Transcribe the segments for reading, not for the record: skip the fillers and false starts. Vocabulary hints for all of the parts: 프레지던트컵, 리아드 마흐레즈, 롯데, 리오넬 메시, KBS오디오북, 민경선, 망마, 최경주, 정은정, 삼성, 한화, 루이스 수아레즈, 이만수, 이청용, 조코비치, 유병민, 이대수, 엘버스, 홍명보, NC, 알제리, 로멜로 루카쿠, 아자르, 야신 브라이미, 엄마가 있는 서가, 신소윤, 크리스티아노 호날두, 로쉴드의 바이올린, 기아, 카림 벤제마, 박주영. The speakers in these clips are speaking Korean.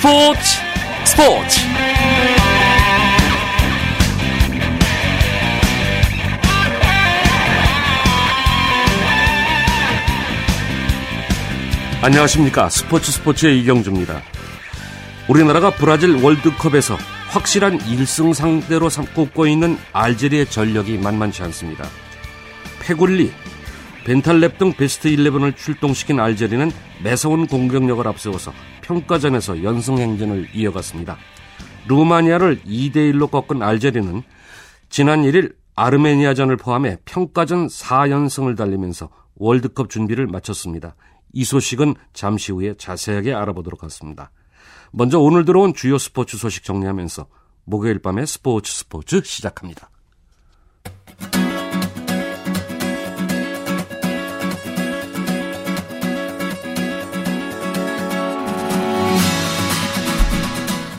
스포츠 안녕하십니까. 스포츠의 이경주입니다. 우리나라가 브라질 월드컵에서 확실한 1승 상대로 꼽고 있는 알제리의 전력이 만만치 않습니다. 페굴리, 벤탈랩 등 베스트 11을 출동시킨 알제리는 매서운 공격력을 앞세워서 평가전에서 연승 행진을 이어갔습니다. 루마니아를 2대1로 꺾은 알제리는 지난 1일 아르메니아전을 포함해 평가전 4연승을 달리면서 월드컵 준비를 마쳤습니다. 이 소식은 잠시 후에 자세하게 알아보도록 하겠습니다. 먼저 오늘 들어온 주요 스포츠 소식 정리하면서 목요일 밤의 스포츠 시작합니다.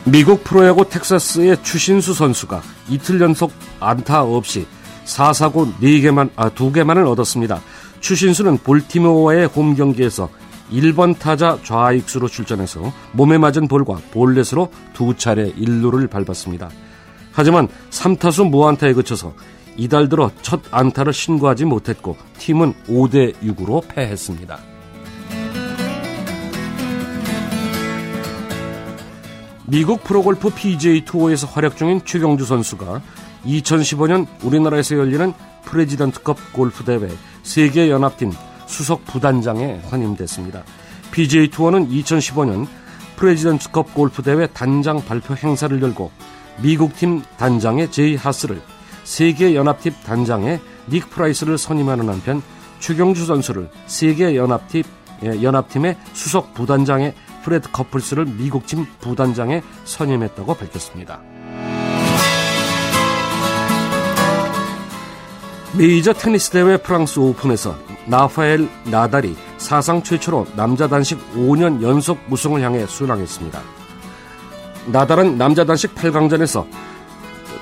미국 프로야구 텍사스의 추신수 선수가 이틀 연속 안타 없이 4사구 2개만을 얻었습니다. 추신수는 볼티모어의 홈경기에서 1번 타자 좌익수로 출전해서 몸에 맞은 볼과 볼넷으로 두 차례 1루를 밟았습니다. 하지만 3타수 무안타에 그쳐서 이달 들어 첫 안타를 신고하지 못했고 팀은 5대6으로 패했습니다. 미국 프로골프 PGA 투어에서 활약 중인 최경주 선수가 2015년 우리나라에서 열리는 프레지던트컵 골프대회 세계연합팀 수석 부단장에 선임됐습니다. PGA 투어는 2015년 프레지던트컵 골프대회 단장 발표 행사를 열고 미국팀 단장의 제이 하스를, 세계연합팀 단장의 닉 프라이스를 선임하는 한편 최경주 선수를 세계연합팀의 수석 부단장의 프레드 커플스를 미국팀 부단장에 선임했다고 밝혔습니다. 메이저 테니스 대회 프랑스 오픈에서 라파엘 나달이 사상 최초로 남자 단식 5년 연속 우승을 향해 순항했습니다. 나달은 남자 단식 8강전에서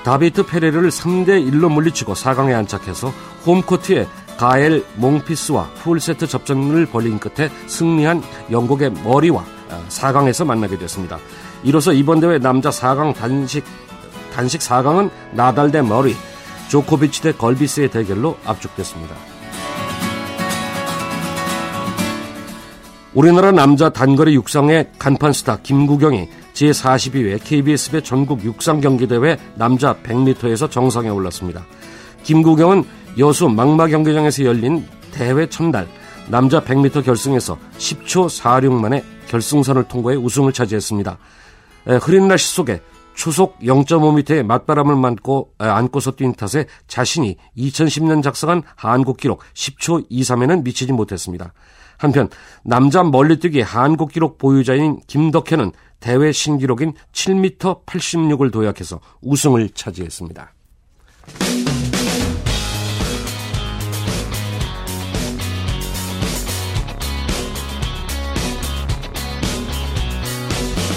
다비트 페레르를 3대1로 물리치고 4강에 안착해서 홈코트에 가엘 몽피스와 풀세트 접전을 벌인 끝에 승리한 영국의 머리와 4강에서 만나게 됐습니다. 이로써 이번 대회 남자 4강 단식 4강은 나달 대 머리, 조코비치 대 걸비스의 대결로 압축됐습니다. 우리나라 남자 단거리 육상의 간판 스타 김구경이 제42회 KBS 배 전국 육상경기대회 남자 100m에서 정상에 올랐습니다. 김구경은 여수 망마 경기장에서 열린 대회 첫날 남자 100m 결승에서 10초 46 만에 결승선을 통과해 우승을 차지했습니다. 흐린 날씨 속에 초속 0.5m의 맞바람을 안고서 뛴 탓에 자신이 2010년 작성한 한국 기록 10초 23에는 미치지 못했습니다. 한편 남자 멀리뛰기 한국 기록 보유자인 김덕현은 대회 신기록인 7m 86을 도약해서 우승을 차지했습니다.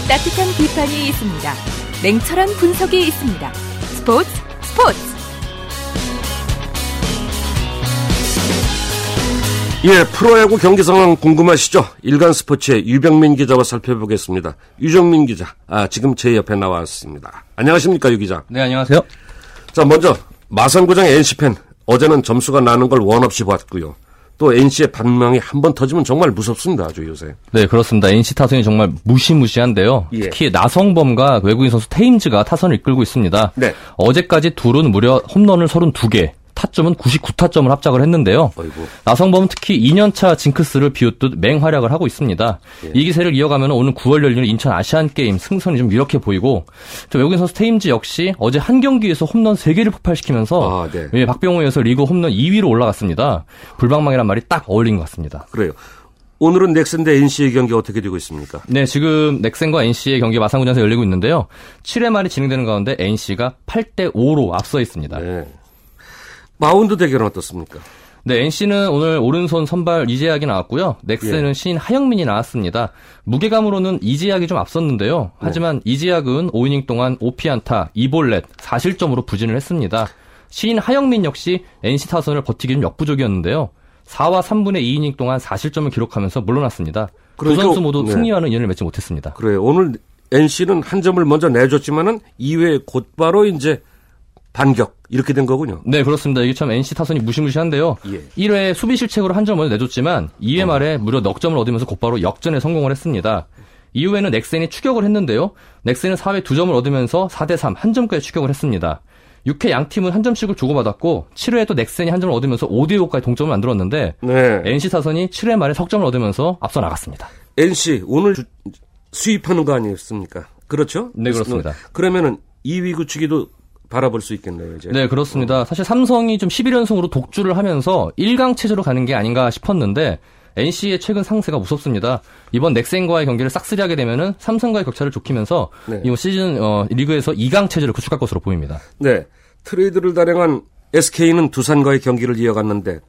따뜻한 비판이 있습니다. 냉철한 분석이 있습니다. 스포츠. 예, 프로야구 경기 상황 궁금하시죠? 일간 스포츠의 유병민 기자와 살펴보겠습니다. 유병민 기자, 지금 제 옆에 나왔습니다. 안녕하십니까, 유 기자? 네, 안녕하세요. 자, 먼저 마산구장의 NC 팬, 어제는 점수가 나는 걸 원 없이 봤고요. 또 NC의 반망이 한 번 터지면 정말 무섭습니다. 아주 요새. 네, 그렇습니다. NC 타선이 정말 무시무시한데요. 예. 특히 나성범과 외국인 선수 테임즈가 타선을 이끌고 있습니다. 네. 어제까지 둘은 무려 홈런을 32개, 타점은 99타점을 합작을 했는데요. 어이구. 나성범은 특히 2년차 징크스를 비웃듯 맹활약을 하고 있습니다. 예. 이 기세를 이어가면 오늘 9월 열리는 인천 아시안게임 승선이 좀 유력해 보이고, 외국인 선수 테임즈 역시 어제 한 경기에서 홈런 3개를 폭발시키면서 네. 박병호에서 리그 홈런 2위로 올라갔습니다. 불방망이란 말이 딱 어울린 것 같습니다. 그래요. 오늘은 넥센 대 NC의 경기 어떻게 되고 있습니까? 네, 지금 넥센과 NC의 경기 마산구장에서 열리고 있는데요. 7회 말이 진행되는 가운데 NC가 8대5로 앞서 있습니다. 네. 마운드 대결은 어떻습니까? 네, NC는 오늘 오른손 선발 이재학이 나왔고요. 넥센은 신인 하영민이 나왔습니다. 무게감으로는 이재학이 좀 앞섰는데요. 하지만 이재학은 5이닝 동안 5피안타, 2볼넷, 4실점으로 부진을 했습니다. 신인 하영민 역시 NC 타선을 버티기 좀 역부족이었는데요. 4와 3분의 2이닝 동안 4실점을 기록하면서 물러났습니다. 그러니까, 두 선수 모두 승리와는 인연을 맺지 못했습니다. 그래요. 오늘 NC는 한 점을 먼저 내줬지만은 2회에 곧바로 이제 반격 이렇게 된 거군요. 네, 그렇습니다. 이게 참 NC 타선이 무시무시한데요. 예. 1회 수비 실책으로 한 점 먼저 내줬지만 2회 말에 무려 넉 점을 얻으면서 곧바로 역전에 성공을 했습니다. 이후에는 넥센이 추격을 했는데요. 넥센은 4회 2점을 얻으면서 4대3 한 점까지 추격을 했습니다. 6회 양 팀은 한 점씩을 주고받았고 7회에 또 넥센이 한 점을 얻으면서 5대5까지 동점을 만들었는데 네. NC 타선이 7회 말에 석점을 얻으면서 앞서 나갔습니다. NC 오늘 수입하는 거 아니었습니까? 그렇죠? 네, 그렇습니다. 그러면은 2위 구축이도 바라볼 수 있겠네요. 이제. 네, 그렇습니다. 사실 삼성이 좀 11연승으로 독주를 하면서 1강 체제로 가는 게 아닌가 싶었는데 NC의 최근 상세가 무섭습니다. 이번 넥센과의 경기를 싹쓸이하게 되면은 삼성과의 격차를 좁히면서 네. 이번 시즌 리그에서 2강 체제를 구축할 것으로 보입니다. 네, 트레이드를 단행한 SK는 두산과의 경기를 이어갔는데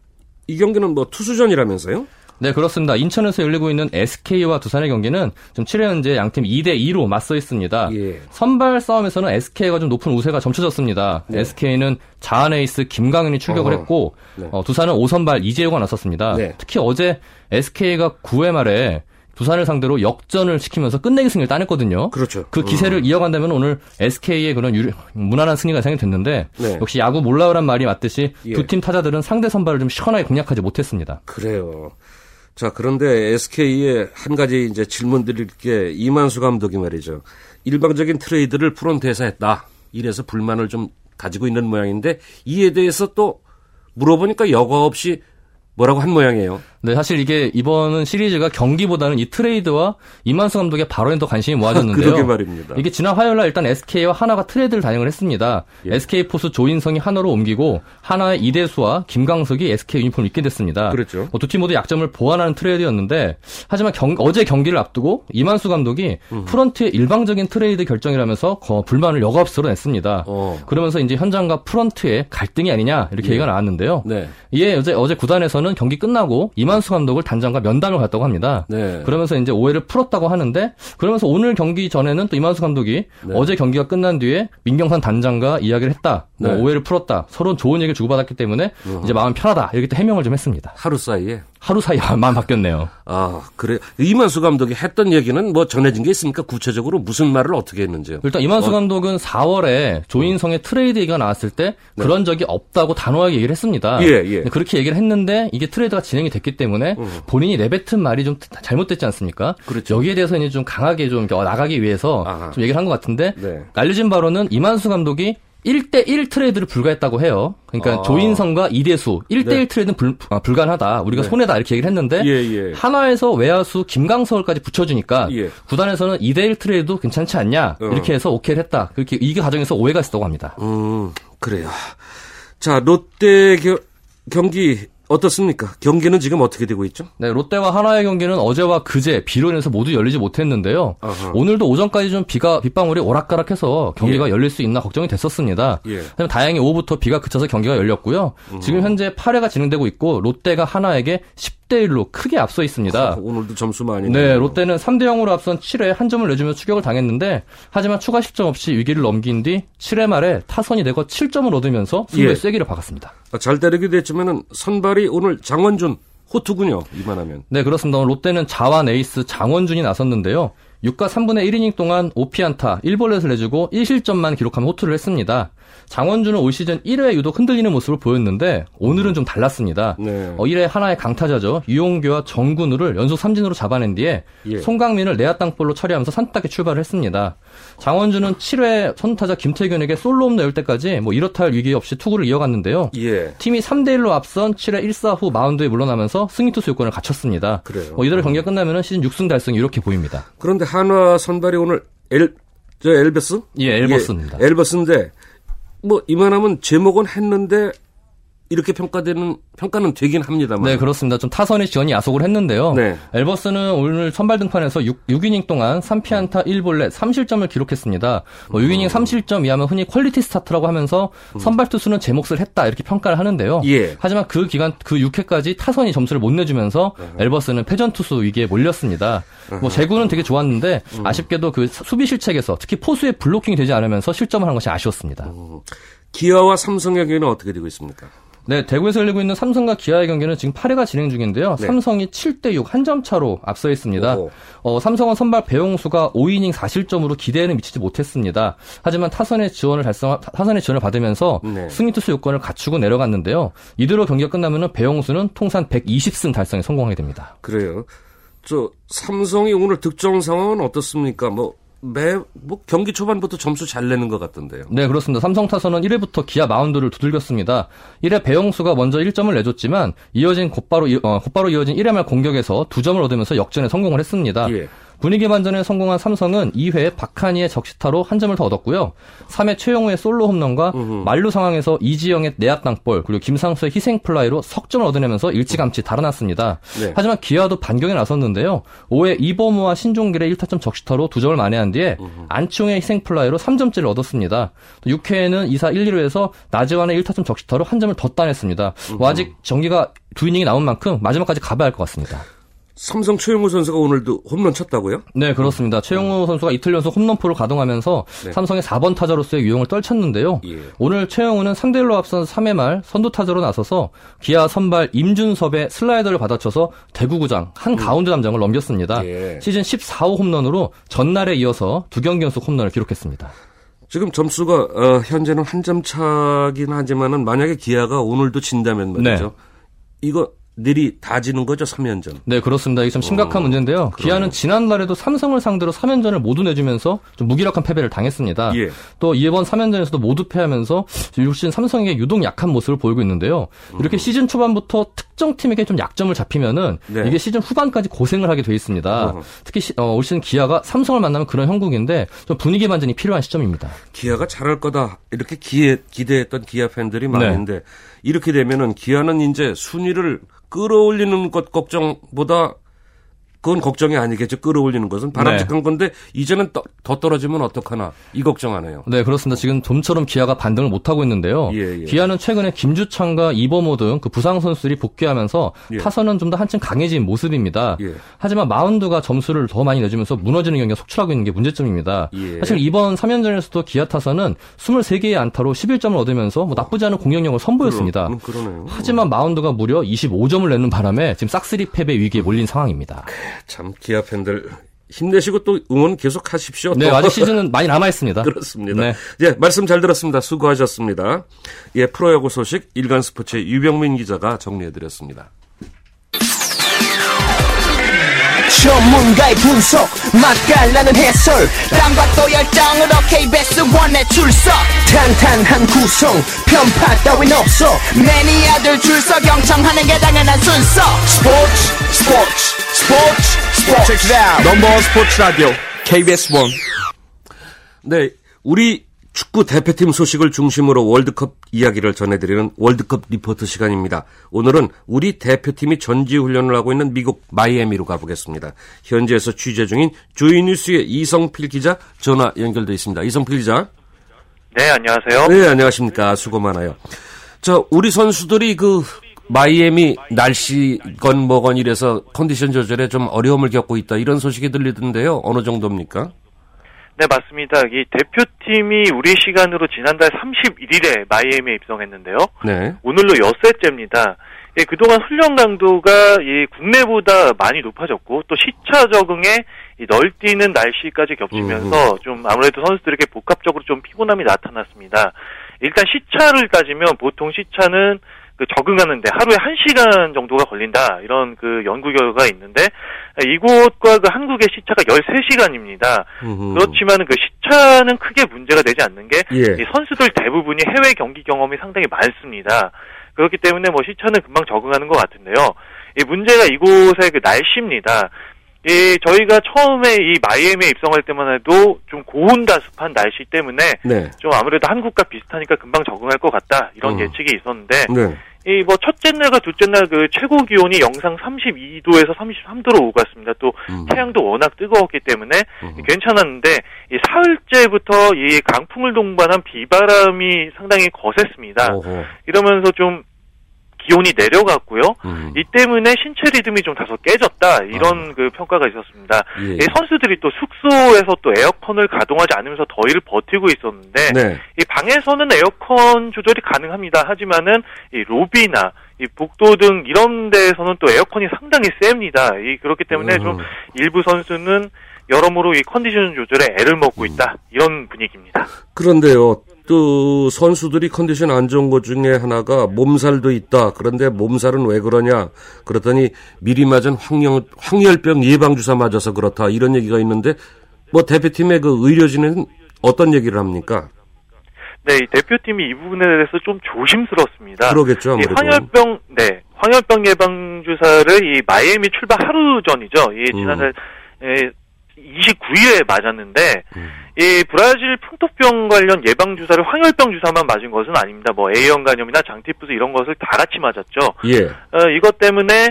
이 경기는 뭐 투수전이라면서요? 네, 그렇습니다. 인천에서 열리고 있는 SK와 두산의 경기는 지금 7회 현재 양팀 2대2로 맞서 있습니다. 예. 선발 싸움에서는 SK가 좀 높은 우세가 점쳐졌습니다. 네. SK는 자한 에이스 김강현이 출격을 했고 네. 두산은 5선발 이재호가 나섰습니다. 네. 특히 어제 SK가 9회 말에 두산을 상대로 역전을 시키면서 끝내기 승리를 따냈거든요. 그렇죠. 그 기세를 이어간다면 오늘 SK의 그런 무난한 승리가 예상이 됐는데 네. 역시 야구 몰라요란 말이 맞듯이 예. 두 팀 타자들은 상대 선발을 좀 시원하게 공략하지 못했습니다. 그래요. 자, 그런데 SK에 한 가지 이제 질문 드릴 게 이만수 감독이 말이죠. 일방적인 트레이드를 프론트에서 했다. 이래서 불만을 좀 가지고 있는 모양인데 이에 대해서 또 물어보니까 여과 없이 뭐라고 한 모양이에요. 네, 사실 이게 이번 시리즈가 경기보다는 이 트레이드와 이만수 감독의 발언에 더 관심이 모아졌는데요. 그러게 말입니다. 이게 지난 화요일날 일단 SK와 한화가 트레이드를 단행을 했습니다. 예. SK 포수 조인성이 한화로 옮기고 한화의 이대수와 김광석이 SK 유니폼을 입게 됐습니다. 그렇죠. 두 팀 모두 약점을 보완하는 트레이드였는데 하지만 어제 경기를 앞두고 이만수 감독이 프런트의 일방적인 트레이드 결정이라면서 불만을 여과없이로 냈습니다. 그러면서 이제 현장과 프런트의 갈등이 아니냐 이렇게 얘기가 나왔는데요. 네. 예, 어제 구단에서는 경기 끝나고 이만수 감독을 단장과 면담을 갔다고 합니다. 네. 그러면서 이제 오해를 풀었다고 하는데 그러면서 오늘 경기 전에는 또 이만수 감독이 네. 어제 경기가 끝난 뒤에 민경선 단장과 이야기를 했다. 네. 오해를 풀었다. 서로 좋은 얘기를 주고받았기 때문에 이제 마음 편하다. 이렇게 또 해명을 좀 했습니다. 하루 사이에 마음 바뀌었네요. 아, 그래. 이만수 감독이 했던 얘기는 뭐 전해진 게 있습니까? 구체적으로 무슨 말을 어떻게 했는지요? 일단 이만수 감독은 4월에 조인성의 트레이드 얘기가 나왔을 때 그런 적이 없다고 단호하게 얘기를 했습니다. 예. 그렇게 얘기를 했는데 이게 트레이드가 진행이 됐기 때문에 본인이 내뱉은 말이 좀 잘못됐지 않습니까? 그렇죠. 여기에 대해서 이제 좀 강하게 좀 나가기 위해서 좀 얘기를 한 것 같은데 알려진 바로는 이만수 감독이 1대1 트레이드를 불가했다고 해요. 그러니까 조인성과 이대수 1대1 트레이드는 불가능하다. 우리가 손해다 이렇게 얘기를 했는데 한화에서 외야수 김강서울까지 붙여주니까 구단에서는 2대1 트레이드도 괜찮지 않냐 이렇게 해서 오케이를 했다. 그렇게 이 과정에서 오해가 있었다고 합니다. 그래요. 자, 롯데 경기 어떻습니까? 경기는 지금 어떻게 되고 있죠? 네, 롯데와 한화의 경기는 어제와 그제 비로 인해서 모두 열리지 못했는데요. 오늘도 오전까지 좀 빗방울이 오락가락해서 경기가 열릴 수 있나 걱정이 됐었습니다. 하지만 다행히 오후부터 비가 그쳐서 경기가 열렸고요. 지금 현재 8회가 진행되고 있고 롯데가 한화에게 10대1로 크게 앞서 있습니다. 오늘도 점수 많이 네, 나요. 롯데는 3대0으로 앞선 7회 한 점을 내주면서 추격을 당했는데 하지만 추가 10점 없이 위기를 넘긴 뒤 7회 말에 타선이 내거 7점을 얻으면서 승부에 쐐기를 박았습니다. 잘 때리기도 했지만 선발이 오늘 장원준 호투군요. 이만하면. 네, 그렇습니다. 오늘 롯데는 자완 에이스 장원준이 나섰는데요. 6과 3분의 1이닝 동안 5피안타 1볼넷을 내주고 1실점만 기록하며 호투를 했습니다. 장원준은 올 시즌 1회에 유독 흔들리는 모습을 보였는데 오늘은 좀 달랐습니다. 1회 하나의 강타자죠. 유용규와 정근우를 연속 삼진으로 잡아낸 뒤에 송강민을 내야 땅볼로 처리하면서 산타게 출발을 했습니다. 장원준은 7회 선타자 김태균에게 솔로 홈런 10대까지 뭐 이렇다 할 위기 없이 투구를 이어갔는데요. 팀이 3대1로 앞선 7회 1사 후 마운드에 물러나면서 승리투수 요건을 갖췄습니다. 이대로 경기가 끝나면 시즌 6승 달성 이렇게 보입니다. 그런데 한화 선발이 오늘 엘버스? 예, 엘버스입니다. 엘버스인데 뭐 이만하면 제목은 했는데 이렇게 평가는 되긴 합니다만. 네, 그렇습니다. 좀 타선의 지원이 야속을 했는데요. 엘버스는 오늘 선발 등판에서 6이닝 동안 3피안타 1볼넷 3실점을 기록했습니다. 6이닝 3실점 이하면 흔히 퀄리티 스타트라고 하면서 선발 투수는 제 몫을 했다 이렇게 평가를 하는데요. 하지만 그 기간 6회까지 타선이 점수를 못 내주면서 엘버스는 패전 투수 위기에 몰렸습니다. 뭐 제구는 되게 좋았는데 아쉽게도 그 수비 실책에서 특히 포수의 블로킹이 되지 않으면서 실점을 한 것이 아쉬웠습니다. 기아와 삼성의 경우는 어떻게 되고 있습니까? 네, 대구에서 열리고 있는 삼성과 기아의 경기는 지금 8회가 진행 중인데요. 네. 삼성이 7대6 한 점 차로 앞서 있습니다. 삼성은 선발 배용수가 5이닝 4실점으로 기대에는 미치지 못했습니다. 하지만 타선의 지원을 받으면서 네. 승리투수 요건을 갖추고 내려갔는데요. 이대로 경기가 끝나면은 배용수는 통산 120승 달성에 성공하게 됩니다. 그래요. 저 삼성이 오늘 득점 상황은 어떻습니까? 뭐 경기 초반부터 점수 잘 내는 것 같던데요. 네, 그렇습니다. 삼성 타선은 1회부터 기아 마운드를 두들겼습니다. 1회 배영수가 먼저 1점을 내줬지만 이어진 곧바로 이어진 1회 말 공격에서 2점을 얻으면서 역전에 성공을 했습니다. 예. 분위기 반전에 성공한 삼성은 2회 박한희의 적시타로 한 점을 더 얻었고요. 3회 최형우의 솔로 홈런과 만루 상황에서 이지영의 내야 땅볼 그리고 김상수의 희생플라이로 석점을 얻어내면서 일찌감치 달아났습니다. 네. 하지만 기아도 반격에 나섰는데요. 5회 이범호와 신종길의 1타점 적시타로 2점을 만회한 뒤에 안치홍의 희생플라이로 3점째를 얻었습니다. 또 6회에는 2사 1, 2루에서 나재환의 1타점 적시타로 한 점을 더 따냈습니다. 아직 경기가 두 이닝이 남은 만큼 마지막까지 가봐야 할 것 같습니다. 삼성 최형우 선수가 오늘도 홈런 쳤다고요? 네, 그렇습니다. 최형우 선수가 이틀 연속 홈런포를 가동하면서 네. 삼성의 4번 타자로서의 유용을 떨쳤는데요. 예. 오늘 최형우는 3대1로 앞선 3회 말 선두 타자로 나서서 기아 선발 임준섭의 슬라이더를 받아쳐서 대구구장 한가운데 담장을 넘겼습니다. 예. 시즌 14호 홈런으로 전날에 이어서 두 경기 연속 홈런을 기록했습니다. 지금 점수가 현재는 한 점 차긴 하지만은 만약에 기아가 오늘도 진다면 말이죠. 네. 이거 늘이 다 지는 거죠, 3연전. 네, 그렇습니다. 이게 좀 심각한 문제인데요. 기아는 지난날에도 삼성을 상대로 3연전을 모두 내주면서 좀 무기력한 패배를 당했습니다. 예. 또 이번 3연전에서도 모두 패하면서 육신 삼성에게 유독 약한 모습을 보이고 있는데요. 이렇게 시즌 초반부터 특정 팀에게 좀 약점을 잡히면은 네. 이게 시즌 후반까지 고생을 하게 돼 있습니다. 특히 올 시즌 기아가 삼성을 만나면 그런 형국인데 좀 분위기 반전이 필요한 시점입니다. 기아가 잘할 거다 이렇게 기대했던 기아 팬들이 많은데 네. 이렇게 되면은 기아는 이제 순위를 끌어올리는 것 걱정보다 그건 걱정이 아니겠죠. 끌어올리는 것은 바람직한 네. 건데 이제는 더 떨어지면 어떡하나 이 걱정하네요. 네, 그렇습니다. 지금 좀처럼 기아가 반등을 못하고 있는데요. 예, 예. 기아는 최근에 김주창과 이범호 등 그 부상 선수들이 복귀하면서 예. 타선은 좀 더 한층 강해진 모습입니다. 예. 하지만 마운드가 점수를 더 많이 내주면서 무너지는 경기가 속출하고 있는 게 문제점입니다. 예. 사실 이번 3연전에서도 기아 타선은 23개의 안타로 11점을 얻으면서 나쁘지 않은 공격력을 선보였습니다. 그러네요. 하지만 마운드가 무려 25점을 내는 바람에 지금 싹쓸이 패배 위기에 몰린 상황입니다. 참 기아 팬들 힘내시고 또 응원 계속 하십시오. 네, 아직 시즌은 많이 남아 있습니다. 그렇습니다. 네. 예, 말씀 잘 들었습니다. 수고하셨습니다. 예, 프로야구 소식 일간 스포츠의 유병민 기자가 정리해 드렸습니다. 전문가의 분석, 맛깔나는 해설, 땀박도 열정으로 KBS 1에 출석. 탄탄한 구성, 편파 따윈 없어. 매니아들 출석 경청하는 게 당연한 순서. 스포츠. Check it out. 넘버 스포츠 라디오 KBS 1. 네, 우리 축구 대표팀 소식을 중심으로 월드컵 이야기를 전해드리는 월드컵 리포트 시간입니다. 오늘은 우리 대표팀이 전지훈련을 하고 있는 미국 마이애미로 가보겠습니다. 현지에서 취재 중인 조이뉴스의 이성필 기자 전화 연결돼 있습니다. 이성필 기자. 네, 안녕하세요. 네, 안녕하십니까. 수고 많아요. 자, 우리 선수들이 그 마이애미 날씨건 뭐건 이래서 컨디션 조절에 좀 어려움을 겪고 있다 이런 소식이 들리던데요. 어느 정도입니까? 네, 맞습니다. 이 대표팀이 우리 시간으로 지난달 31일에 마이애미에 입성했는데요. 네. 오늘로 엿새째입니다. 예, 그동안 훈련 강도가 이 국내보다 많이 높아졌고 또 시차 적응에 이 널뛰는 날씨까지 겹치면서 좀 아무래도 선수들에게 복합적으로 좀 피곤함이 나타났습니다. 일단 시차를 따지면 보통 시차는 그 적응하는데 하루에 1시간 정도가 결린다. 이런 그 연구 결과가 있는데 이곳과 그 한국의 시차가 13시간입니다. 그렇지만 그 시차는 크게 문제가 되지 않는 게 예. 이 선수들 대부분이 해외 경기 경험이 상당히 많습니다. 그렇기 때문에 시차는 금방 적응하는 것 같은데요. 이 문제가 이곳의 그 날씨입니다. 예, 저희가 처음에 이 마이애미에 입성할 때만 해도 좀 고온다습한 날씨 때문에 네. 좀 아무래도 한국과 비슷하니까 금방 적응할 것 같다 이런 예측이 있었는데 네. 이 첫째 날과 둘째 날 그 최고 기온이 영상 32도에서 33도로 오갔습니다. 또 태양도 워낙 뜨거웠기 때문에 괜찮았는데 이 사흘째부터 이 강풍을 동반한 비바람이 상당히 거셌습니다. 어허. 이러면서 좀 기온이 내려갔고요. 이 때문에 신체 리듬이 좀 다소 깨졌다. 이런 그 평가가 있었습니다. 예. 선수들이 또 숙소에서 또 에어컨을 가동하지 않으면서 더위를 버티고 있었는데 네. 이 방에서는 에어컨 조절이 가능합니다. 하지만은 이 로비나 이 복도 등 이런 데에서는 또 에어컨이 상당히 셉니다. 그렇기 때문에 좀 일부 선수는 여러모로 이 컨디션 조절에 애를 먹고 있다. 이런 분위기입니다. 그런데요. 또 선수들이 컨디션 안 좋은 것 중에 하나가 몸살도 있다. 그런데 몸살은 왜 그러냐? 그랬더니 미리 맞은 황열병 예방주사 맞아서 그렇다. 이런 얘기가 있는데 뭐 대표팀의 그 의료진은 어떤 얘기를 합니까? 네, 이 대표팀이 이 부분에 대해서 좀 조심스럽습니다. 그러겠죠, 아무래도. 이 황열병, 네, 황열병 예방주사를 이 마이애미 출발 하루 전이죠. 이 지난달 29일에 맞았는데 이 브라질 풍토병 관련 예방 주사를 황열병 주사만 맞은 것은 아닙니다. 뭐 A형 간염이나 장티푸스 이런 것을 다 같이 맞았죠. 예. 이것 때문에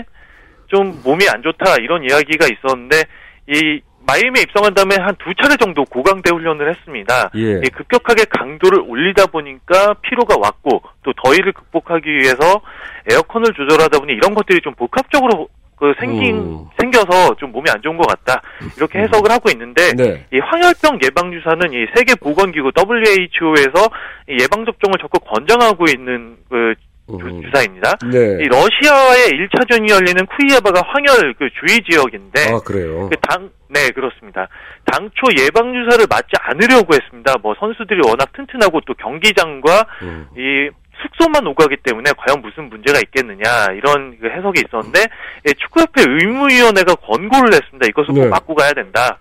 좀 몸이 안 좋다 이런 이야기가 있었는데 이 마이애미에 입성한 다음에 한 2차례 정도 고강대 훈련을 했습니다. 예. 급격하게 강도를 올리다 보니까 피로가 왔고 또 더위를 극복하기 위해서 에어컨을 조절하다 보니 이런 것들이 좀 복합적으로 생겨서 좀 몸이 안 좋은 것 같다. 이렇게 해석을 하고 있는데, 네. 이 황열병 예방주사는 이 세계보건기구 WHO에서 예방접종을 적극 권장하고 있는 그 주사입니다. 네. 이 러시아와의 1차전이 열리는 쿠이아바가 황열 그 주의 지역인데. 아, 그래요? 네, 그렇습니다. 당초 예방주사를 맞지 않으려고 했습니다. 뭐 선수들이 워낙 튼튼하고 또 경기장과 이 숙소만 오가기 때문에 과연 무슨 문제가 있겠느냐 이런 해석이 있었는데 축구협회 의무위원회가 권고를 했습니다. 이것을 네. 꼭 맞고 가야 된다.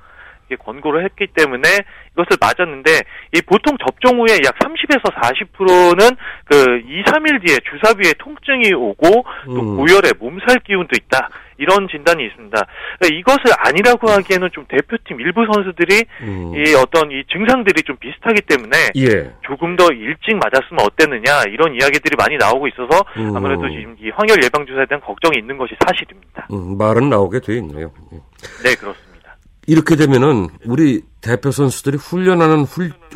이렇게 권고를 했기 때문에 이것을 맞았는데 보통 접종 후에 약 30에서 40%는 그 2, 3일 뒤에 주사비에 통증이 오고 또 고열에 몸살 기운도 있다. 이런 진단이 있습니다. 이것을 아니라고 하기에는 좀 대표팀 일부 선수들이 이 어떤 이 증상들이 좀 비슷하기 때문에 예. 조금 더 일찍 맞았으면 어땠느냐 이런 이야기들이 많이 나오고 있어서 아무래도 지금 이 황열 예방 주사에 대한 걱정이 있는 것이 사실입니다. 말은 나오게 돼 있네요. 네, 그렇습니다. 이렇게 되면은 우리 대표 선수들이 훈련하는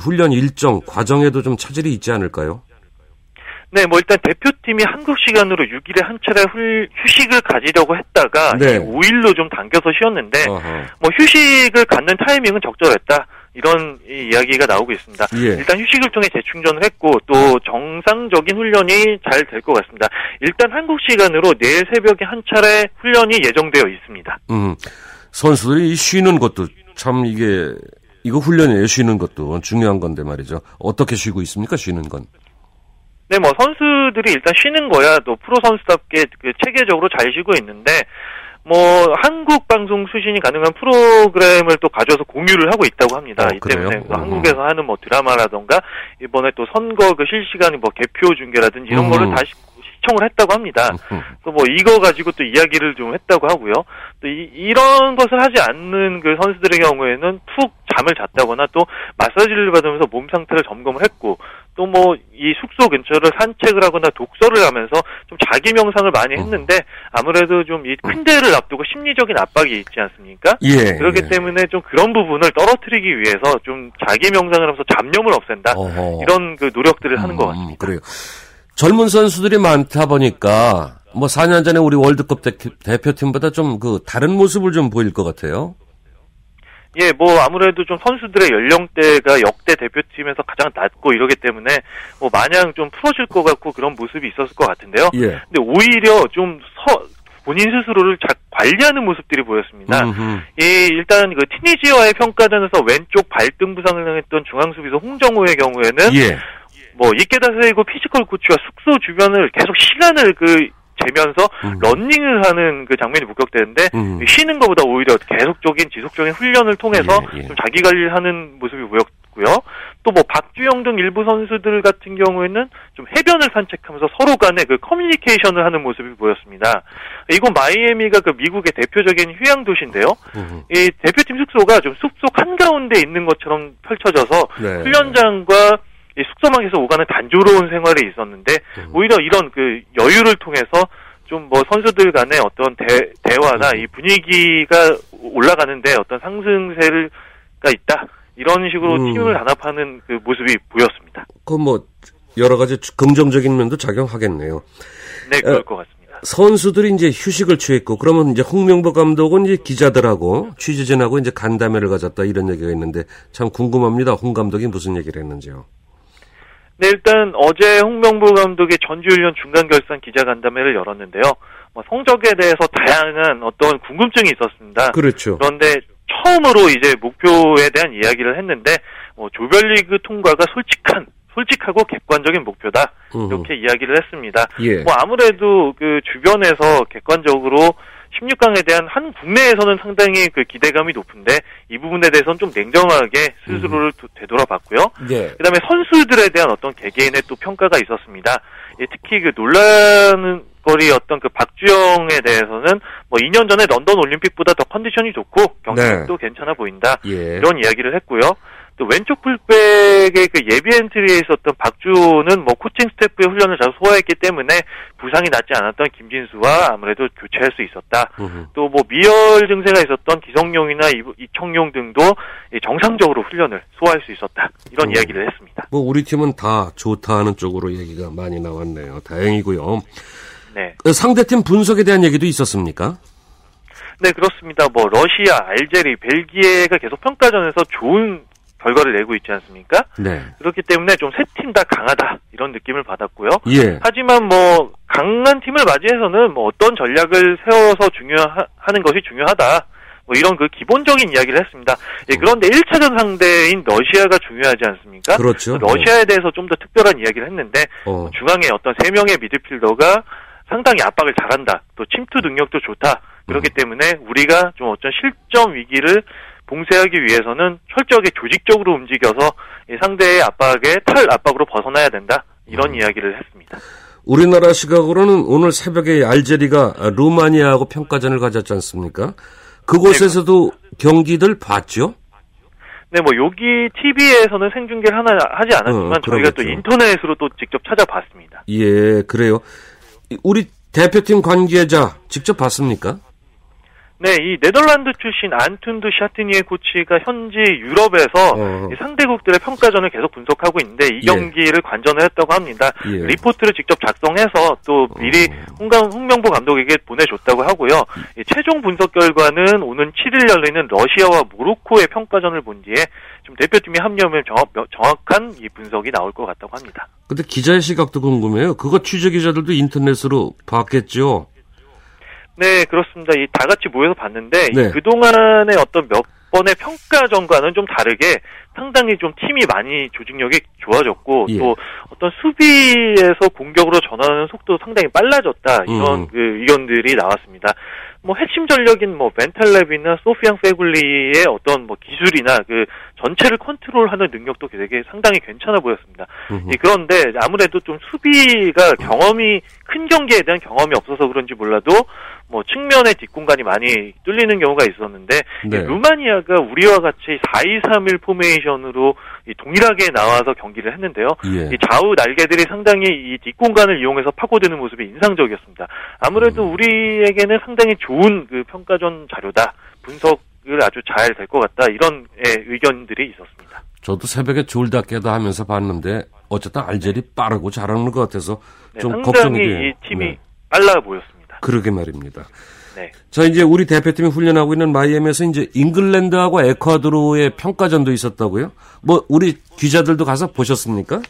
훈련 일정 과정에도 좀 차질이 있지 않을까요? 네, 뭐 일단 대표팀이 한국 시간으로 6일에 한 차례 휴식을 가지려고 했다가 네. 5일로 좀 당겨서 쉬었는데 어허. 뭐 휴식을 갖는 타이밍은 적절했다. 이런 이야기가 나오고 있습니다. 예. 일단 휴식을 통해 재충전을 했고 또 정상적인 훈련이 잘 될 것 같습니다. 일단 한국 시간으로 내일 새벽에 한 차례 훈련이 예정되어 있습니다. 선수들이 쉬는 것도 참 이거 훈련이에요. 쉬는 것도 중요한 건데 말이죠. 어떻게 쉬고 있습니까? 쉬는 건? 네, 뭐 선수들이 일단 쉬는 거야. 또 프로 선수답게 체계적으로 잘 쉬고 있는데 뭐 한국 방송 수신이 가능한 프로그램을 또 가져와서 공유를 하고 있다고 합니다. 이 때문에 한국에서 하는 뭐 드라마라던가 이번에 또 선거 그 실시간이 뭐 개표 중계라든지 이런 거를 다시 시청을 했다고 합니다. 또 뭐 이거 가지고 또 이야기를 좀 했다고 하고요. 또 이런 것을 하지 않는 그 선수들의 경우에는 푹 잠을 잤다거나 또 마사지를 받으면서 몸 상태를 점검을 했고 또 뭐 이 숙소 근처를 산책을 하거나 독서를 하면서 좀 자기 명상을 많이 했는데 아무래도 좀 이 큰 대회를 앞두고 심리적인 압박이 있지 않습니까? 예. 그렇기 때문에 좀 그런 부분을 떨어뜨리기 위해서 좀 자기 명상을 하면서 잡념을 없앤다. 어허. 이런 그 노력들을 하는 것 같습니다. 그래요. 젊은 선수들이 많다 보니까 뭐 4년 전에 우리 월드컵 대표팀보다 좀 그 다른 모습을 좀 보일 것 같아요. 예, 뭐 아무래도 좀 선수들의 연령대가 역대 대표팀에서 가장 낮고 이러기 때문에 뭐 마냥 좀 풀어질 것 같고 그런 모습이 있었을 것 같은데요. 예. 근데 오히려 좀 본인 스스로를 잘 관리하는 모습들이 보였습니다. 예, 일단 그 티니지와의 평가전에서 왼쪽 발등 부상을 당했던 중앙수비수 홍정호의 경우에는 예. 뭐 이케다세이고 피지컬 코치와 숙소 주변을 계속 시간을 재면서 러닝을 하는 그 장면이 목격되는데 쉬는 것보다 오히려 지속적인 훈련을 통해서 예, 예. 좀 자기 관리를 하는 모습이 보였고요. 또 뭐 박주영 등 일부 선수들 같은 경우에는 좀 해변을 산책하면서 서로 간에 그 커뮤니케이션을 하는 모습이 보였습니다. 이곳 마이애미가 그 미국의 대표적인 휴양 도시인데요. 이 대표팀 숙소가 좀 숲속 한가운데 있는 것처럼 펼쳐져서 네. 훈련장과 이 숙소망에서 오가는 단조로운 생활이 있었는데 오히려 이런 그 여유를 통해서 좀 뭐 선수들 간의 어떤 대화나 이 분위기가 올라가는데 어떤 상승세가 있다 이런 식으로 팀을 단합하는 그 모습이 보였습니다. 그 뭐 여러 가지 긍정적인 면도 작용하겠네요. 네, 그럴 것 같습니다. 선수들이 이제 휴식을 취했고, 그러면 이제 홍명보 감독은 이제 기자들하고 취재진하고 이제 간담회를 가졌다 이런 얘기가 있는데 참 궁금합니다. 홍 감독이 무슨 얘기를 했는지요? 네, 일단 어제 홍명보 감독의 전지훈련 중간결산 기자간담회를 열었는데요. 성적에 대해서 다양한 어떤 궁금증이 있었습니다. 그렇죠. 그런데 처음으로 이제 목표에 대한 이야기를 했는데 조별리그 통과가 솔직하고 객관적인 목표다 이렇게 이야기를 했습니다. 예. 아무래도 그 주변에서 객관적으로 16강에 대한 한 국내에서는 상당히 그 기대감이 높은데 이 부분에 대해서는 좀 냉정하게 스스로를 되돌아봤고요. 예. 그다음에 선수들에 대한 어떤 개개인의 또 평가가 있었습니다. 예, 특히 그 논란거리였던 그 박주영에 대해서는 2년 전에 런던 올림픽보다 더 컨디션이 좋고 경기력도 네. 괜찮아 보인다. 예. 이런 이야기를 했고요. 또 왼쪽 풀백의 그 예비 엔트리에 있었던 박주호는 코칭 스태프의 훈련을 잘 소화했기 때문에 부상이 낫지 않았던 김진수와 아무래도 교체할 수 있었다. 또 미열 증세가 있었던 기성용이나 이청용 등도 정상적으로 훈련을 소화할 수 있었다. 이런 이야기를 했습니다. 우리 팀은 다 좋다 하는 쪽으로 얘기가 많이 나왔네요. 다행이고요. 네. 상대팀 분석에 대한 얘기도 있었습니까? 네, 그렇습니다. 러시아, 알제리, 벨기에가 계속 평가전에서 좋은 결과를 내고 있지 않습니까? 네. 그렇기 때문에 좀 세 팀 다 강하다 이런 느낌을 받았고요. 예. 하지만 강한 팀을 맞이해서는 어떤 전략을 세워서 하는 것이 중요하다. 이런 그 기본적인 이야기를 했습니다. 예, 그런데 1차전 상대인 러시아가 중요하지 않습니까? 그렇죠. 러시아에 대해서 좀 더 특별한 이야기를 했는데 중앙에 어떤 3명의 미드필더가 상당히 압박을 잘한다. 또 침투 능력도 좋다. 그렇기 때문에 우리가 좀 어떤 실점 위기를 봉쇄하기 위해서는 철저하게 조직적으로 움직여서 상대의 압박에 탈압박으로 벗어나야 된다. 이런 이야기를 했습니다. 우리나라 시각으로는 오늘 새벽에 알제리가 루마니아하고 평가전을 가졌지 않습니까? 그곳에서도 네. 경기들 봤죠? 네, 여기 TV에서는 생중계를 하지 않았지만 저희가 또 인터넷으로 또 직접 찾아봤습니다. 예, 그래요. 우리 대표팀 관계자 직접 봤습니까? 네, 이 네덜란드 출신 안툰드 샤티니의 코치가 현지 유럽에서 상대국들의 평가전을 계속 분석하고 있는데 이 경기를 관전을 했다고 합니다. 예. 리포트를 직접 작성해서 또 미리 홍명보 감독에게 보내줬다고 하고요. 최종 분석 결과는 오는 7일 열리는 러시아와 모로코의 평가전을 본 뒤에 좀 대표팀이 합류하면 정확한 이 분석이 나올 것 같다고 합니다. 근데 기자의 시각도 궁금해요. 그거 취재 기자들도 인터넷으로 봤겠죠? 네, 그렇습니다. 다 같이 모여서 봤는데 네. 그동안의 어떤 몇 번의 평가전과는 좀 다르게 상당히 좀 팀이 많이 조직력이 좋아졌고 예. 또 어떤 수비에서 공격으로 전환하는 속도도 상당히 빨라졌다. 이런 의견들이 나왔습니다. 핵심 전력인 벤탈랩이나 소피앙 페굴리의 어떤 기술이나 그 전체를 컨트롤하는 능력도 되게 상당히 괜찮아 보였습니다. 그런데 아무래도 좀 수비가 큰 경기에 대한 경험이 없어서 그런지 몰라도 측면의 뒷공간이 많이 뚫리는 경우가 있었는데 네. 루마니아가 우리와 같이 4-2-3-1 포메이션으로 동일하게 나와서 경기를 했는데요. 예. 좌우 날개들이 상당히 이 뒷공간을 이용해서 파고드는 모습이 인상적이었습니다. 아무래도 우리에게는 상당히 좋은 그 평가전 자료다. 분석을 아주 잘 될 것 같다. 이런 의견들이 있었습니다. 저도 새벽에 졸다 깨다 하면서 봤는데 어쨌든 알제리 빠르고 잘하는 것 같아서 좀 걱정이 돼요. 상당히 이 팀이 빨라 보였습니다. 그러게 말입니다. 네. 자, 이제 우리 대표팀이 훈련하고 있는 마이애미에서 이제 잉글랜드하고 에콰도르의 평가전도 있었다고요? 우리 기자들도 가서 보셨습니까?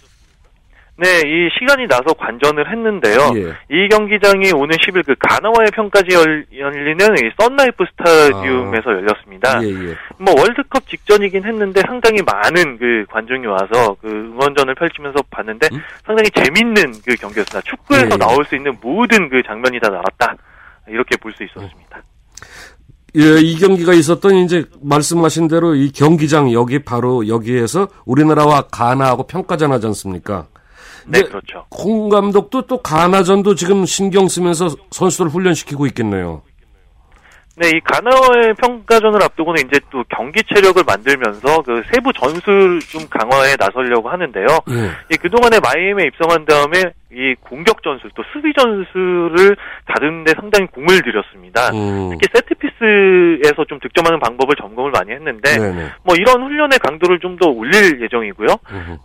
네, 이 시간이 나서 관전을 했는데요. 예. 이 경기장이 오는 10일 그 가나와의 평까지 열리는 이 썬라이프 스타디움에서 열렸습니다. 예, 예. 월드컵 직전이긴 했는데 상당히 많은 그 관중이 와서 그 응원전을 펼치면서 봤는데 상당히 재밌는 그 경기였습니다. 축구에서 나올 수 있는 모든 그 장면이 다 나왔다. 이렇게 볼 수 있었습니다. 예, 이 경기가 있었던 이제 말씀하신 대로 이 경기장 여기에서 우리나라와 가나하고 평가전 하지 않습니까? 네, 그렇죠. 홍 감독도 또 가나전도 지금 신경 쓰면서 선수들 훈련시키고 있겠네요. 네, 이 가나와의 평가전을 앞두고는 이제 또 경기 체력을 만들면서 그 세부 전술 좀 강화에 나서려고 하는데요. 예, 그동안에 마이애미에 입성한 다음에 이 공격 전술 또 수비 전술을 다루는데 상당히 공을 들였습니다. 특히 세트피스에서 좀 득점하는 방법을 점검을 많이 했는데 네네. 뭐 이런 훈련의 강도를 좀 더 올릴 예정이고요.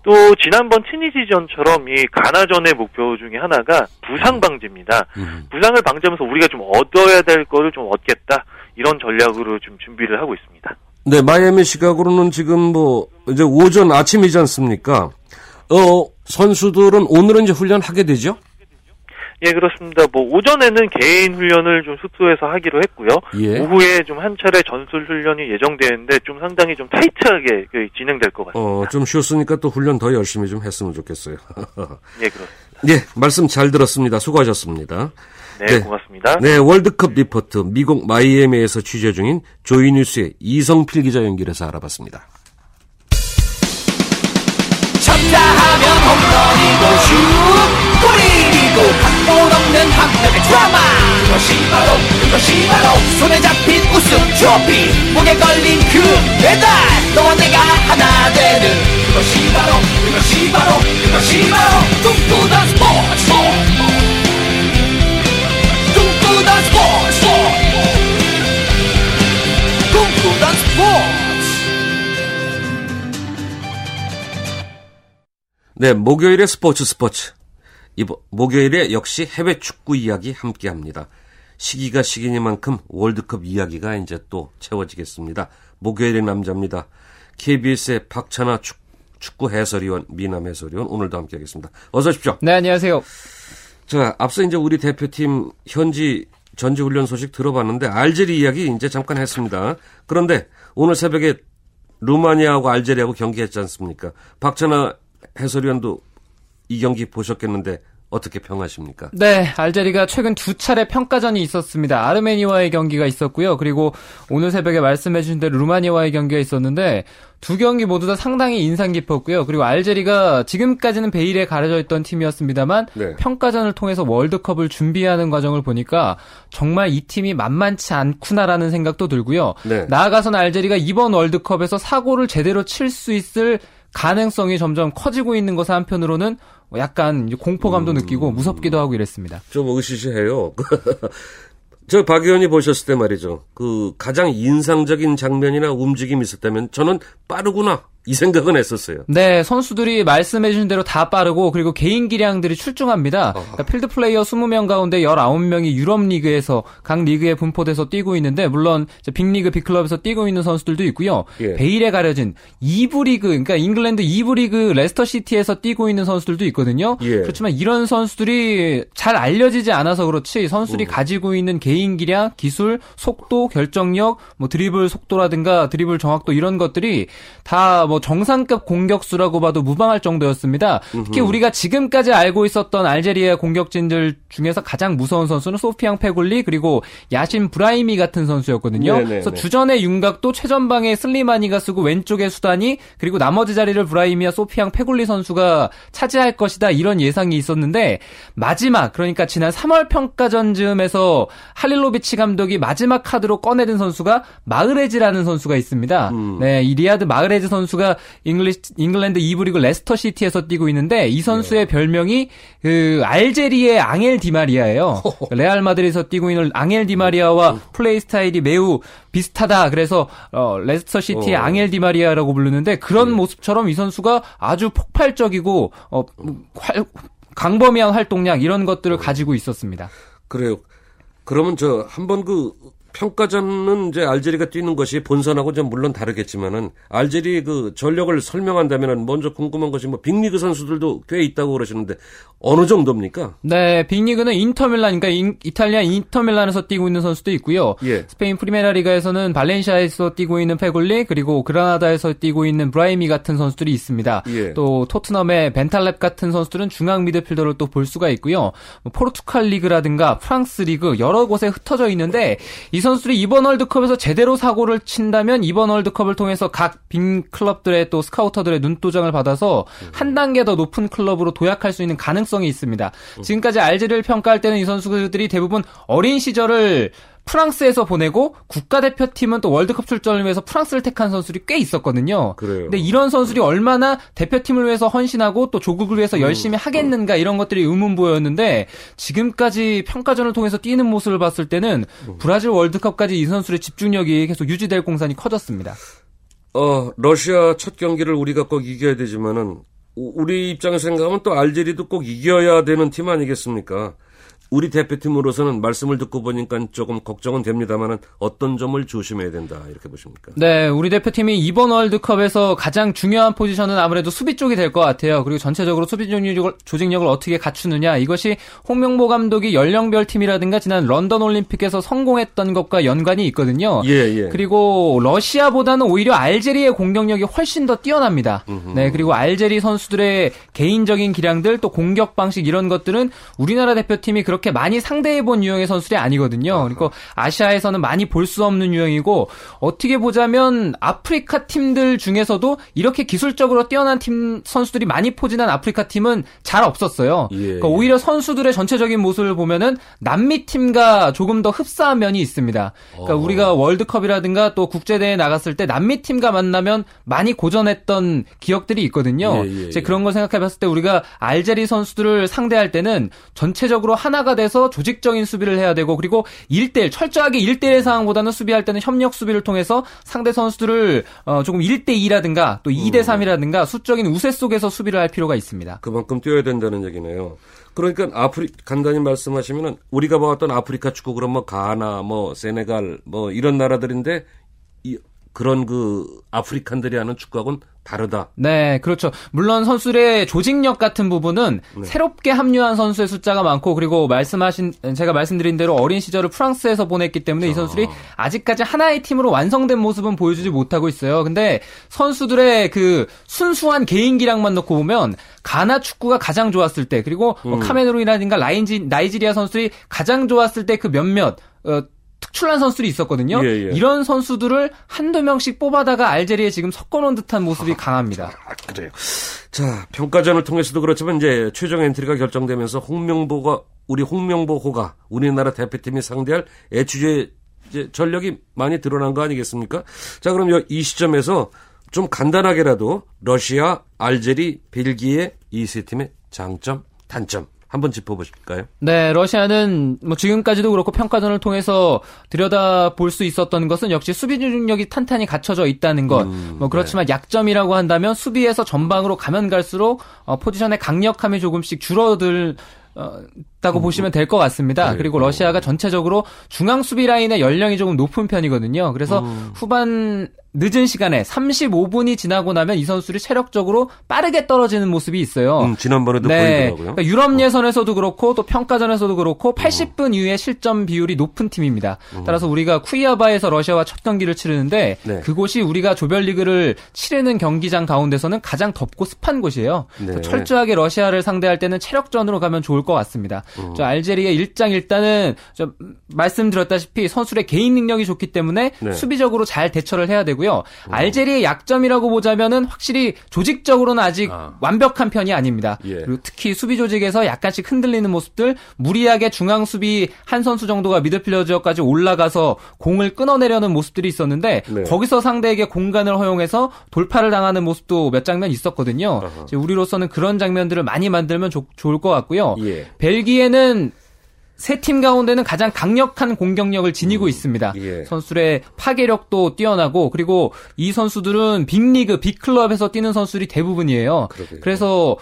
또 지난번 치니지전처럼 이 가나전의 목표 중에 하나가 부상 방지입니다. 부상을 방지하면서 우리가 좀 얻어야 될 거를 좀 얻겠다 이런 전략으로 좀 준비를 하고 있습니다. 네, 마이애미 시각으로는 지금 뭐 이제 오전 아침이지 않습니까? 선수들은 오늘은 이제 훈련하게 되죠? 예, 그렇습니다. 뭐 오전에는 개인 훈련을 좀 숙소에서 하기로 했고요. 예. 오후에 좀 한 차례 전술 훈련이 예정되는데 좀 상당히 좀 타이트하게 진행될 것 같습니다. 좀 쉬었으니까 또 훈련 더 열심히 좀 했으면 좋겠어요. 예, 그렇습니다. 예, 말씀 잘 들었습니다. 수고하셨습니다. 네, 고맙습니다. 네, 월드컵 리포트 미국 마이애미에서 취재 중인 조이뉴스의 이성필 기자 연결해서 알아봤습니다. 쳤다 하면 홈런이고 슛 골이고 각본 없는 한편의 드라마 그것이 바로 손에 잡힌 우승 트로피 목에 걸린 그 배달 너와 내가 하나 되는 그것이 바로 꿈꾸던 스포츠 네, 목요일에 스포츠. 목요일에 역시 해외 축구 이야기 함께 합니다. 시기가 시기니만큼 월드컵 이야기가 이제 또 채워지겠습니다. 목요일의 남자입니다. KBS의 박찬하 축구 해설위원, 미남 해설위원 오늘도 함께 하겠습니다. 어서 오십시오. 네, 안녕하세요. 자, 앞서 이제 우리 대표팀 현지 전지훈련 소식 들어봤는데 알제리 이야기 이제 잠깐 했습니다. 그런데 오늘 새벽에 루마니아하고 알제리하고 경기했지 않습니까? 박찬하 해설위원도 이 경기 보셨겠는데 어떻게 평하십니까? 네, 알제리가 최근 두 차례 평가전이 있었습니다. 아르메니아와의 경기가 있었고요. 그리고 오늘 새벽에 말씀해 주신 대로 루마니아와의 경기가 있었는데 두 경기 모두 다 상당히 인상 깊었고요. 그리고 알제리가 지금까지는 베일에 가려져 있던 팀이었습니다만 네. 평가전을 통해서 월드컵을 준비하는 과정을 보니까 정말 이 팀이 만만치 않구나라는 생각도 들고요. 네. 나아가서는 알제리가 이번 월드컵에서 사고를 제대로 칠 수 있을 가능성이 점점 커지고 있는 것에 한편으로는 약간 공포감도 느끼고 무섭기도 하고 이랬습니다. 좀 으시시해요. 저 박 의원이 보셨을 때 말이죠. 그 가장 인상적인 장면이나 움직임이 있었다면 저는 빠르구나 이 생각은 했었어요. 네, 선수들이 말씀해 주신 대로 다 빠르고 그리고 개인 기량들이 출중합니다. 그러니까 필드 플레이어 20명 가운데 19명이 유럽 리그에서 각 리그에 분포돼서 뛰고 있는데 물론 빅리그 빅클럽에서 뛰고 있는 선수들도 있고요. 예. 베일에 가려진 2부 리그 그러니까 잉글랜드 2부 리그 레스터 시티에서 뛰고 있는 선수들도 있거든요. 예. 그렇지만 이런 선수들이 잘 알려지지 않아서 그렇지 선수들이 가지고 있는 개인 기량, 기술, 속도, 결정력, 뭐 드리블 속도라든가 드리블 정확도 이런 것들이 다 뭐 정상급 공격수라고 봐도 무방할 정도였습니다. 특히 우리가 지금까지 알고 있었던 알제리의 공격진들 중에서 가장 무서운 선수는 소피앙 페굴리 그리고 야신 브라이미 같은 선수였거든요. 네네네. 그래서 주전의 윤곽도 최전방에 슬리마니가 쓰고 왼쪽에 수단이 그리고 나머지 자리를 브라이미와 소피앙 페굴리 선수가 차지할 것이다 이런 예상이 있었는데 마지막 그러니까 지난 3월 평가전 즈음에서 할릴로비치 감독이 마지막 카드로 꺼내든 선수가 마흐레즈라는 선수가 있습니다. 네, 이 리아드 마흐레즈 선수가 잉글랜드 2부 리그 레스터 시티에서 뛰고 있는데 이 선수의 별명이 그 알제리의 앙헬 디마리아예요. 레알 마드리드에서 뛰고 있는 앙헬 디마리아와 플레이 스타일이 매우 비슷하다. 그래서 레스터 시티의 앙헬 디마리아라고 부르는데 그런 모습처럼 이 선수가 아주 폭발적이고 광범위한 활동량 이런 것들을 가지고 있었습니다. 그래요. 그러면 저 한번 그 평가전은 이제 알제리가 뛰는 것이 본선하고 좀 물론 다르겠지만은 알제리 그 전력을 설명한다면은 먼저 궁금한 것이 뭐 빅리그 선수들도 꽤 있다고 그러시는데 어느 정도입니까? 네, 빅리그는 인터밀란 그러니까 이탈리아 인터밀란에서 뛰고 있는 선수도 있고요. 예. 스페인 프리메라리가에서는 발렌시아에서 뛰고 있는 페굴리 그리고 그라나다에서 뛰고 있는 브라이미 같은 선수들이 있습니다. 예. 또 토트넘의 벤탈랩 같은 선수들은 중앙 미드필더를 또 볼 수가 있고요. 포르투갈 리그라든가 프랑스 리그 여러 곳에 흩어져 있는데 이 선수들이 이번 월드컵에서 제대로 사고를 친다면 이번 월드컵을 통해서 각 빅 클럽들의 또 스카우터들의 눈도장을 받아서 한 단계 더 높은 클럽으로 도약할 수 있는 가능성이 있습니다. 지금까지 알제리를 평가할 때는 이 선수들이 대부분 어린 시절을 프랑스에서 보내고 국가대표팀은 또 월드컵 출전을 위해서 프랑스를 택한 선수들이 꽤 있었거든요. 그래요. 근데 이런 선수들이 얼마나 대표팀을 위해서 헌신하고 또 조국을 위해서 열심히 하겠는가 이런 것들이 의문부였는데 지금까지 평가전을 통해서 뛰는 모습을 봤을 때는 브라질 월드컵까지 이 선수의 집중력이 계속 유지될 공산이 커졌습니다. 러시아 첫 경기를 우리가 꼭 이겨야 되지만은 우리 입장에서 생각하면 또 알제리도 꼭 이겨야 되는 팀 아니겠습니까? 우리 대표팀으로서는 말씀을 듣고 보니까 조금 걱정은 됩니다만 어떤 점을 조심해야 된다 이렇게 보십니까? 네, 우리 대표팀이 이번 월드컵에서 가장 중요한 포지션은 아무래도 수비 쪽이 될 것 같아요. 그리고 전체적으로 수비 조직력을 어떻게 갖추느냐 이것이 홍명보 감독이 연령별 팀이라든가 지난 런던 올림픽에서 성공했던 것과 연관이 있거든요. 예. 그리고 러시아보다는 오히려 알제리의 공격력이 훨씬 더 뛰어납니다. 네, 그리고 알제리 선수들의 개인적인 기량들 또 공격 방식 이런 것들은 우리나라 대표팀이 그렇게 많이 상대해본 유형의 선수들이 아니거든요. 그러니까 아시아에서는 많이 볼 수 없는 유형이고 어떻게 보자면 아프리카 팀들 중에서도 이렇게 기술적으로 뛰어난 팀 선수들이 많이 포진한 아프리카 팀은 잘 없었어요. 그러니까 오히려 선수들의 전체적인 모습을 보면은 남미 팀과 조금 더 흡사한 면이 있습니다. 그러니까 우리가 월드컵이라든가 또 국제대회에 나갔을 때 남미 팀과 만나면 많이 고전했던 기억들이 있거든요. 그런 걸 생각해봤을 때 우리가 알제리 선수들을 상대할 때는 전체적으로 하나가 돼서 조직적인 수비를 해야 되고 그리고 1대1 철저하게 1대1의 상황보다는 수비할 때는 협력 수비를 통해서 상대 선수들을 조금 1대2라든가 또 2대3이라든가 수적인 우세 속에서 수비를 할 필요가 있습니다. 그만큼 뛰어야 된다는 얘기네요. 그러니까 간단히 말씀하시면은 우리가 봐왔던 아프리카 축구 그럼 뭐 가나 뭐 세네갈 뭐 이런 나라들인데 그런 아프리칸들이 하는 축구하고는 다르다. 네, 그렇죠. 물론 선수들의 조직력 같은 부분은 새롭게 합류한 선수의 숫자가 많고 그리고 제가 말씀드린 대로 어린 시절을 프랑스에서 보냈기 때문에 이 선수들이 아직까지 하나의 팀으로 완성된 모습은 보여주지 못하고 있어요. 근데 선수들의 그 순수한 개인 기량만 놓고 보면 가나 축구가 가장 좋았을 때 그리고 카메룬이라든가 나이지리아 선수들이 가장 좋았을 때 그 몇몇 특출난 선수들이 있었거든요. 이런 선수들을 한두 명씩 뽑아다가 알제리에 지금 섞어놓은 듯한 모습이 강합니다. 그래요. 자, 평가전을 통해서도 그렇지만 이제 최종 엔트리가 결정되면서 우리 홍명보호가 우리나라 대표팀이 상대할 애초에 이제 전력이 많이 드러난 거 아니겠습니까? 자, 그럼 이 시점에서 좀 간단하게라도 러시아, 알제리, 벨기에 이 세 팀의 장점, 단점 한번 짚어보실까요? 네, 러시아는 뭐 지금까지도 그렇고 평가전을 통해서 들여다볼 수 있었던 것은 역시 수비 능력이 탄탄히 갖춰져 있다는 것. 뭐 그렇지만 약점이라고 한다면 수비에서 전방으로 가면 갈수록 포지션의 강력함이 조금씩 줄어들다고 보시면 될 것 같습니다. 그리고 러시아가 전체적으로 중앙 수비 라인의 연령이 조금 높은 편이거든요. 그래서 후반 늦은 시간에 35분이 지나고 나면 이 선수들이 체력적으로 빠르게 떨어지는 모습이 있어요. 지난번에도 보이더라고요. 그러니까 유럽 예선에서도 그렇고 또 평가전에서도 그렇고 80분 이후에 실점 비율이 높은 팀입니다. 따라서 우리가 쿠이아바에서 러시아와 첫 경기를 치르는데 그곳이 우리가 조별리그를 치르는 경기장 가운데서는 가장 덥고 습한 곳이에요. 네. 철저하게 러시아를 상대할 때는 체력전으로 가면 좋을 것 같습니다. 알제리의 일단은 말씀드렸다시피 선수들의 개인 능력이 좋기 때문에 수비적으로 잘 대처를 해야 되고요. 알제리의 약점이라고 보자면은 확실히 조직적으로는 아직 완벽한 편이 아닙니다. 그리고 특히 수비 조직에서 약간씩 흔들리는 모습들, 무리하게 중앙 수비 한 선수 정도가 미드필더까지 올라가서 공을 끊어내려는 모습들이 있었는데 거기서 상대에게 공간을 허용해서 돌파를 당하는 모습도 몇 장면 있었거든요. 우리로서는 그런 장면들을 많이 만들면 좋을 것 같고요. 벨기에는 세 팀 가운데는 가장 강력한 공격력을 지니고 있습니다. 선수들의 파괴력도 뛰어나고 그리고 이 선수들은 빅리그, 빅클럽에서 뛰는 선수들이 대부분이에요. 그래서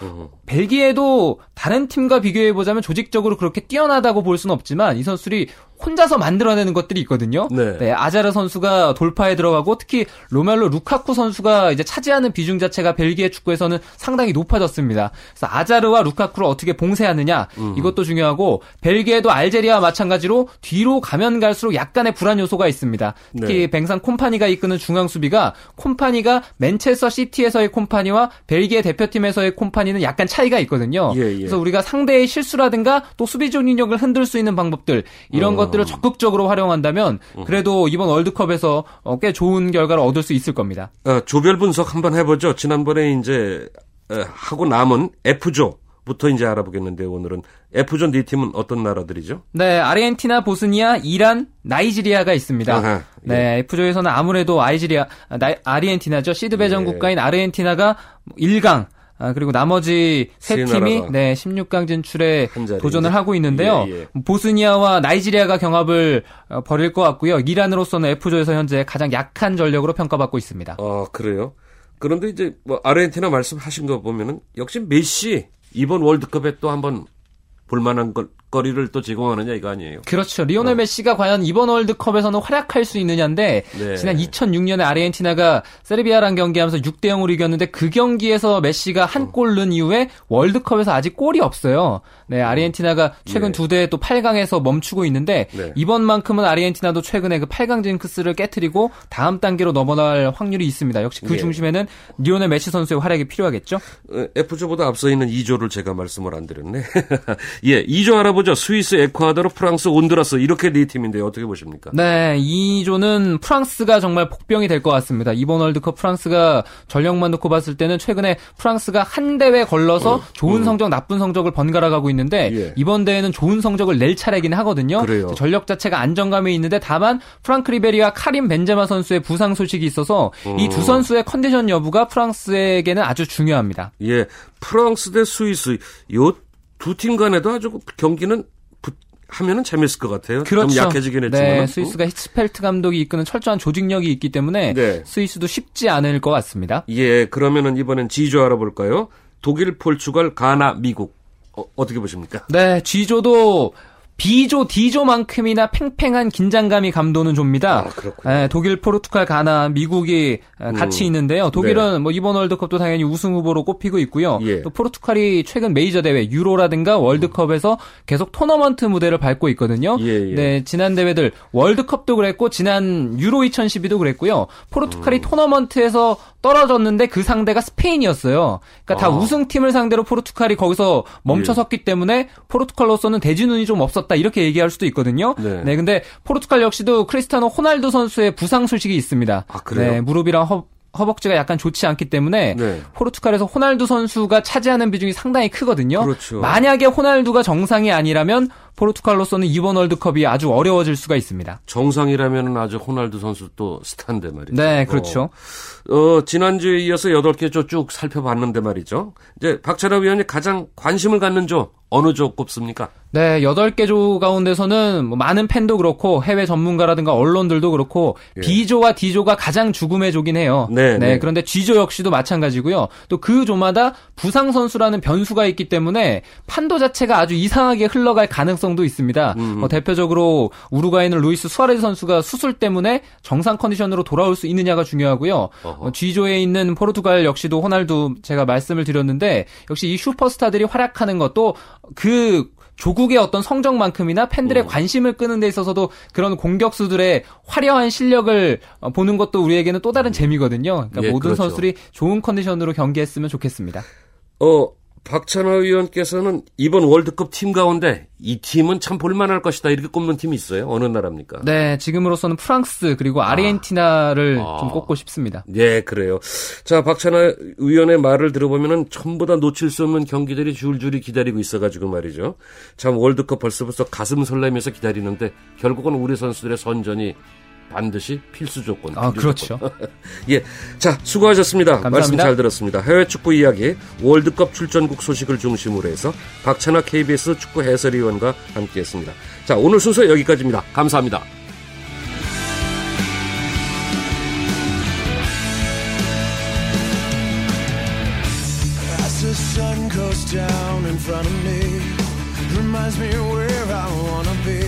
벨기에도 다른 팀과 비교해보자면 조직적으로 그렇게 뛰어나다고 볼 수는 없지만 이 선수들이 혼자서 만들어내는 것들이 있거든요. 아자르 선수가 돌파에 들어가고 특히 로멜로 루카쿠 선수가 이제 차지하는 비중 자체가 벨기에 축구에서는 상당히 높아졌습니다. 그래서 아자르와 루카쿠를 어떻게 봉쇄하느냐 이것도 중요하고 벨기에도 알제리와 마찬가지로 뒤로 가면 갈수록 약간의 불안 요소가 있습니다. 특히 뱅상 콤파니가 이끄는 중앙 수비가 콤파니가 맨체스터 시티에서의 콤파니와 벨기에 대표팀에서의 콤파니는 약간 차이가 있거든요. 그래서 우리가 상대의 실수라든가 또 수비 조직력을 흔들 수 있는 방법들 이런 것 들을 적극적으로 활용한다면 그래도 이번 월드컵에서 꽤 좋은 결과를 얻을 수 있을 겁니다. 조별 분석 한번 해보죠. 지난번에 이제 하고 남은 F조 부터 이제 알아보겠는데 오늘은 F존 D팀은 어떤 나라들이죠? 네, 아르헨티나, 보스니아, 이란, 나이지리아가 있습니다. 아하, 예. 네, F조에서는 아무래도 아르헨티나죠. 시드 배정 국가인 아르헨티나가 1강, 그리고 나머지 세 팀이 네, 16강 진출에 도전을 하고 있는데요. 예, 예. 보스니아와 나이지리아가 경합을 벌일 것 같고요. 이란으로서는 F조에서 현재 가장 약한 전력으로 평가받고 있습니다. 아, 그래요? 그런데 이제 뭐 아르헨티나 말씀하신 거 보면은 역시 메시 이번 월드컵에 또 한번 볼만한 거리를 또 제공하느냐 이거 아니에요? 그렇죠. 리오넬 메시가 과연 이번 월드컵에서는 활약할 수 있느냐인데 네. 지난 2006년에 아르헨티나가 세르비아랑 경기하면서 6-0으로 이겼는데 그 경기에서 메시가 한 골 넣은 이후에 월드컵에서 아직 골이 없어요. 네, 아르헨티나가 최근 두 대 또 8강에서 멈추고 있는데 이번만큼은 아르헨티나도 최근에 그 8강 징크스를 깨트리고 다음 단계로 넘어갈 확률이 있습니다. 역시 그 중심에는 리오넬 메시 선수의 활약이 필요하겠죠? F조보다 앞서 있는 2조를 제가 말씀을 안 드렸네. 예, 2조 알아보죠. 스위스, 에콰도르, 프랑스, 온두라스 이렇게 네 팀인데요. 어떻게 보십니까? 네, 2조는 프랑스가 정말 복병이 될 것 같습니다. 이번 월드컵 프랑스가 전력만 놓고 봤을 때는 최근에 프랑스가 한 대회 걸러서 좋은 성적, 나쁜 성적을 번갈아 가고 있는데 이번 대회는 좋은 성적을 낼 차례긴 하거든요. 그래요. 전력 자체가 안정감이 있는데 다만 프랑크 리베리와 카림 벤제마 선수의 부상 소식이 있어서 이 두 선수의 컨디션 여부가 프랑스에게는 아주 중요합니다. 예, 프랑스 대 스위스 두 팀 간에도 아주 경기는 하면은 재밌을 것 같아요. 그렇죠. 좀 약해지긴 했지만. 네, 스위스가 히츠펠트 감독이 이끄는 철저한 조직력이 있기 때문에 스위스도 쉽지 않을 것 같습니다. 예, 그러면은 이번엔 G조 알아볼까요? 독일, 포르투갈, 가나, 미국. 어떻게 보십니까? 네, G조도 B조, D조만큼이나 팽팽한 긴장감이 감도는 조입니다. 아, 그렇군요. 네, 독일, 포르투갈, 가나, 미국이 같이 있는데요. 독일은 뭐 이번 월드컵도 당연히 우승 후보로 꼽히고 있고요. 또 포르투갈이 최근 메이저 대회, 유로라든가 월드컵에서 계속 토너먼트 무대를 밟고 있거든요. 네, 지난 대회들 월드컵도 그랬고 지난 유로 2012도 그랬고요. 포르투갈이 토너먼트에서 떨어졌는데 그 상대가 스페인이었어요. 그러니까 다 우승팀을 상대로 포르투갈이 거기서 멈춰섰기 때문에 포르투갈로서는 대진운이 좀 없었다. 이렇게 얘기할 수도 있거든요. 네, 근데 포르투갈 역시도 크리스티아노 호날두 선수의 부상 소식이 있습니다. 아, 그래요? 네, 무릎이랑 허벅지가 약간 좋지 않기 때문에 포르투갈에서 호날두 선수가 차지하는 비중이 상당히 크거든요. 그렇죠. 만약에 호날두가 정상이 아니라면 포르투갈로서는 이번 월드컵이 아주 어려워질 수가 있습니다. 정상이라면 아주 호날두 선수 또 스타인데 말이죠. 네, 그렇죠. 지난주에 이어서 8개 조 쭉 살펴봤는데 말이죠. 이제 박철하 위원이 가장 관심을 갖는 조 어느 조 꼽습니까? 네, 8개 조 가운데서는 뭐 많은 팬도 그렇고 해외 전문가라든가 언론들도 그렇고 B조와 D조가 가장 죽음의 조긴 해요. 네. 그런데 G조 역시도 마찬가지고요. 또 그 조마다 부상 선수라는 변수가 있기 때문에 판도 자체가 아주 이상하게 흘러갈 가능성도 있습니다. 대표적으로 우루과이는 루이스 수아레즈 선수가 수술 때문에 정상 컨디션으로 돌아올 수 있느냐가 중요하고요. G조에 있는 포르투갈 역시도 호날두 제가 말씀을 드렸는데 역시 이 슈퍼스타들이 활약하는 것도 그 조국의 어떤 성적만큼이나 팬들의 관심을 끄는 데 있어서도 그런 공격수들의 화려한 실력을 보는 것도 우리에게는 또 다른 재미거든요. 그러니까 모든 선수들이 좋은 컨디션으로 경기했으면 좋겠습니다. 박찬하 위원께서는 이번 월드컵 팀 가운데 이 팀은 참 볼만할 것이다 이렇게 꼽는 팀이 있어요. 어느 나라입니까? 네, 지금으로서는 프랑스 그리고 아르헨티나를 좀 꼽고 싶습니다. 네, 그래요. 자, 박찬하 위원의 말을 들어보면은 전부 다 놓칠 수 없는 경기들이 줄줄이 기다리고 있어가지고 말이죠. 참 월드컵 벌써부터 가슴 설레면서 기다리는데 결국은 우리 선수들의 선전이 반드시 필수 조건. 아, 그렇죠. 예, 자, 수고하셨습니다. 감사합니다. 말씀 잘 들었습니다. 해외 축구 이야기 월드컵 출전국 소식을 중심으로 해서 박찬하 KBS 축구 해설위원과 함께했습니다. 자, 오늘 순서 여기까지입니다. 감사합니다. As the sun goes down in front of me, reminds me where I wanna be.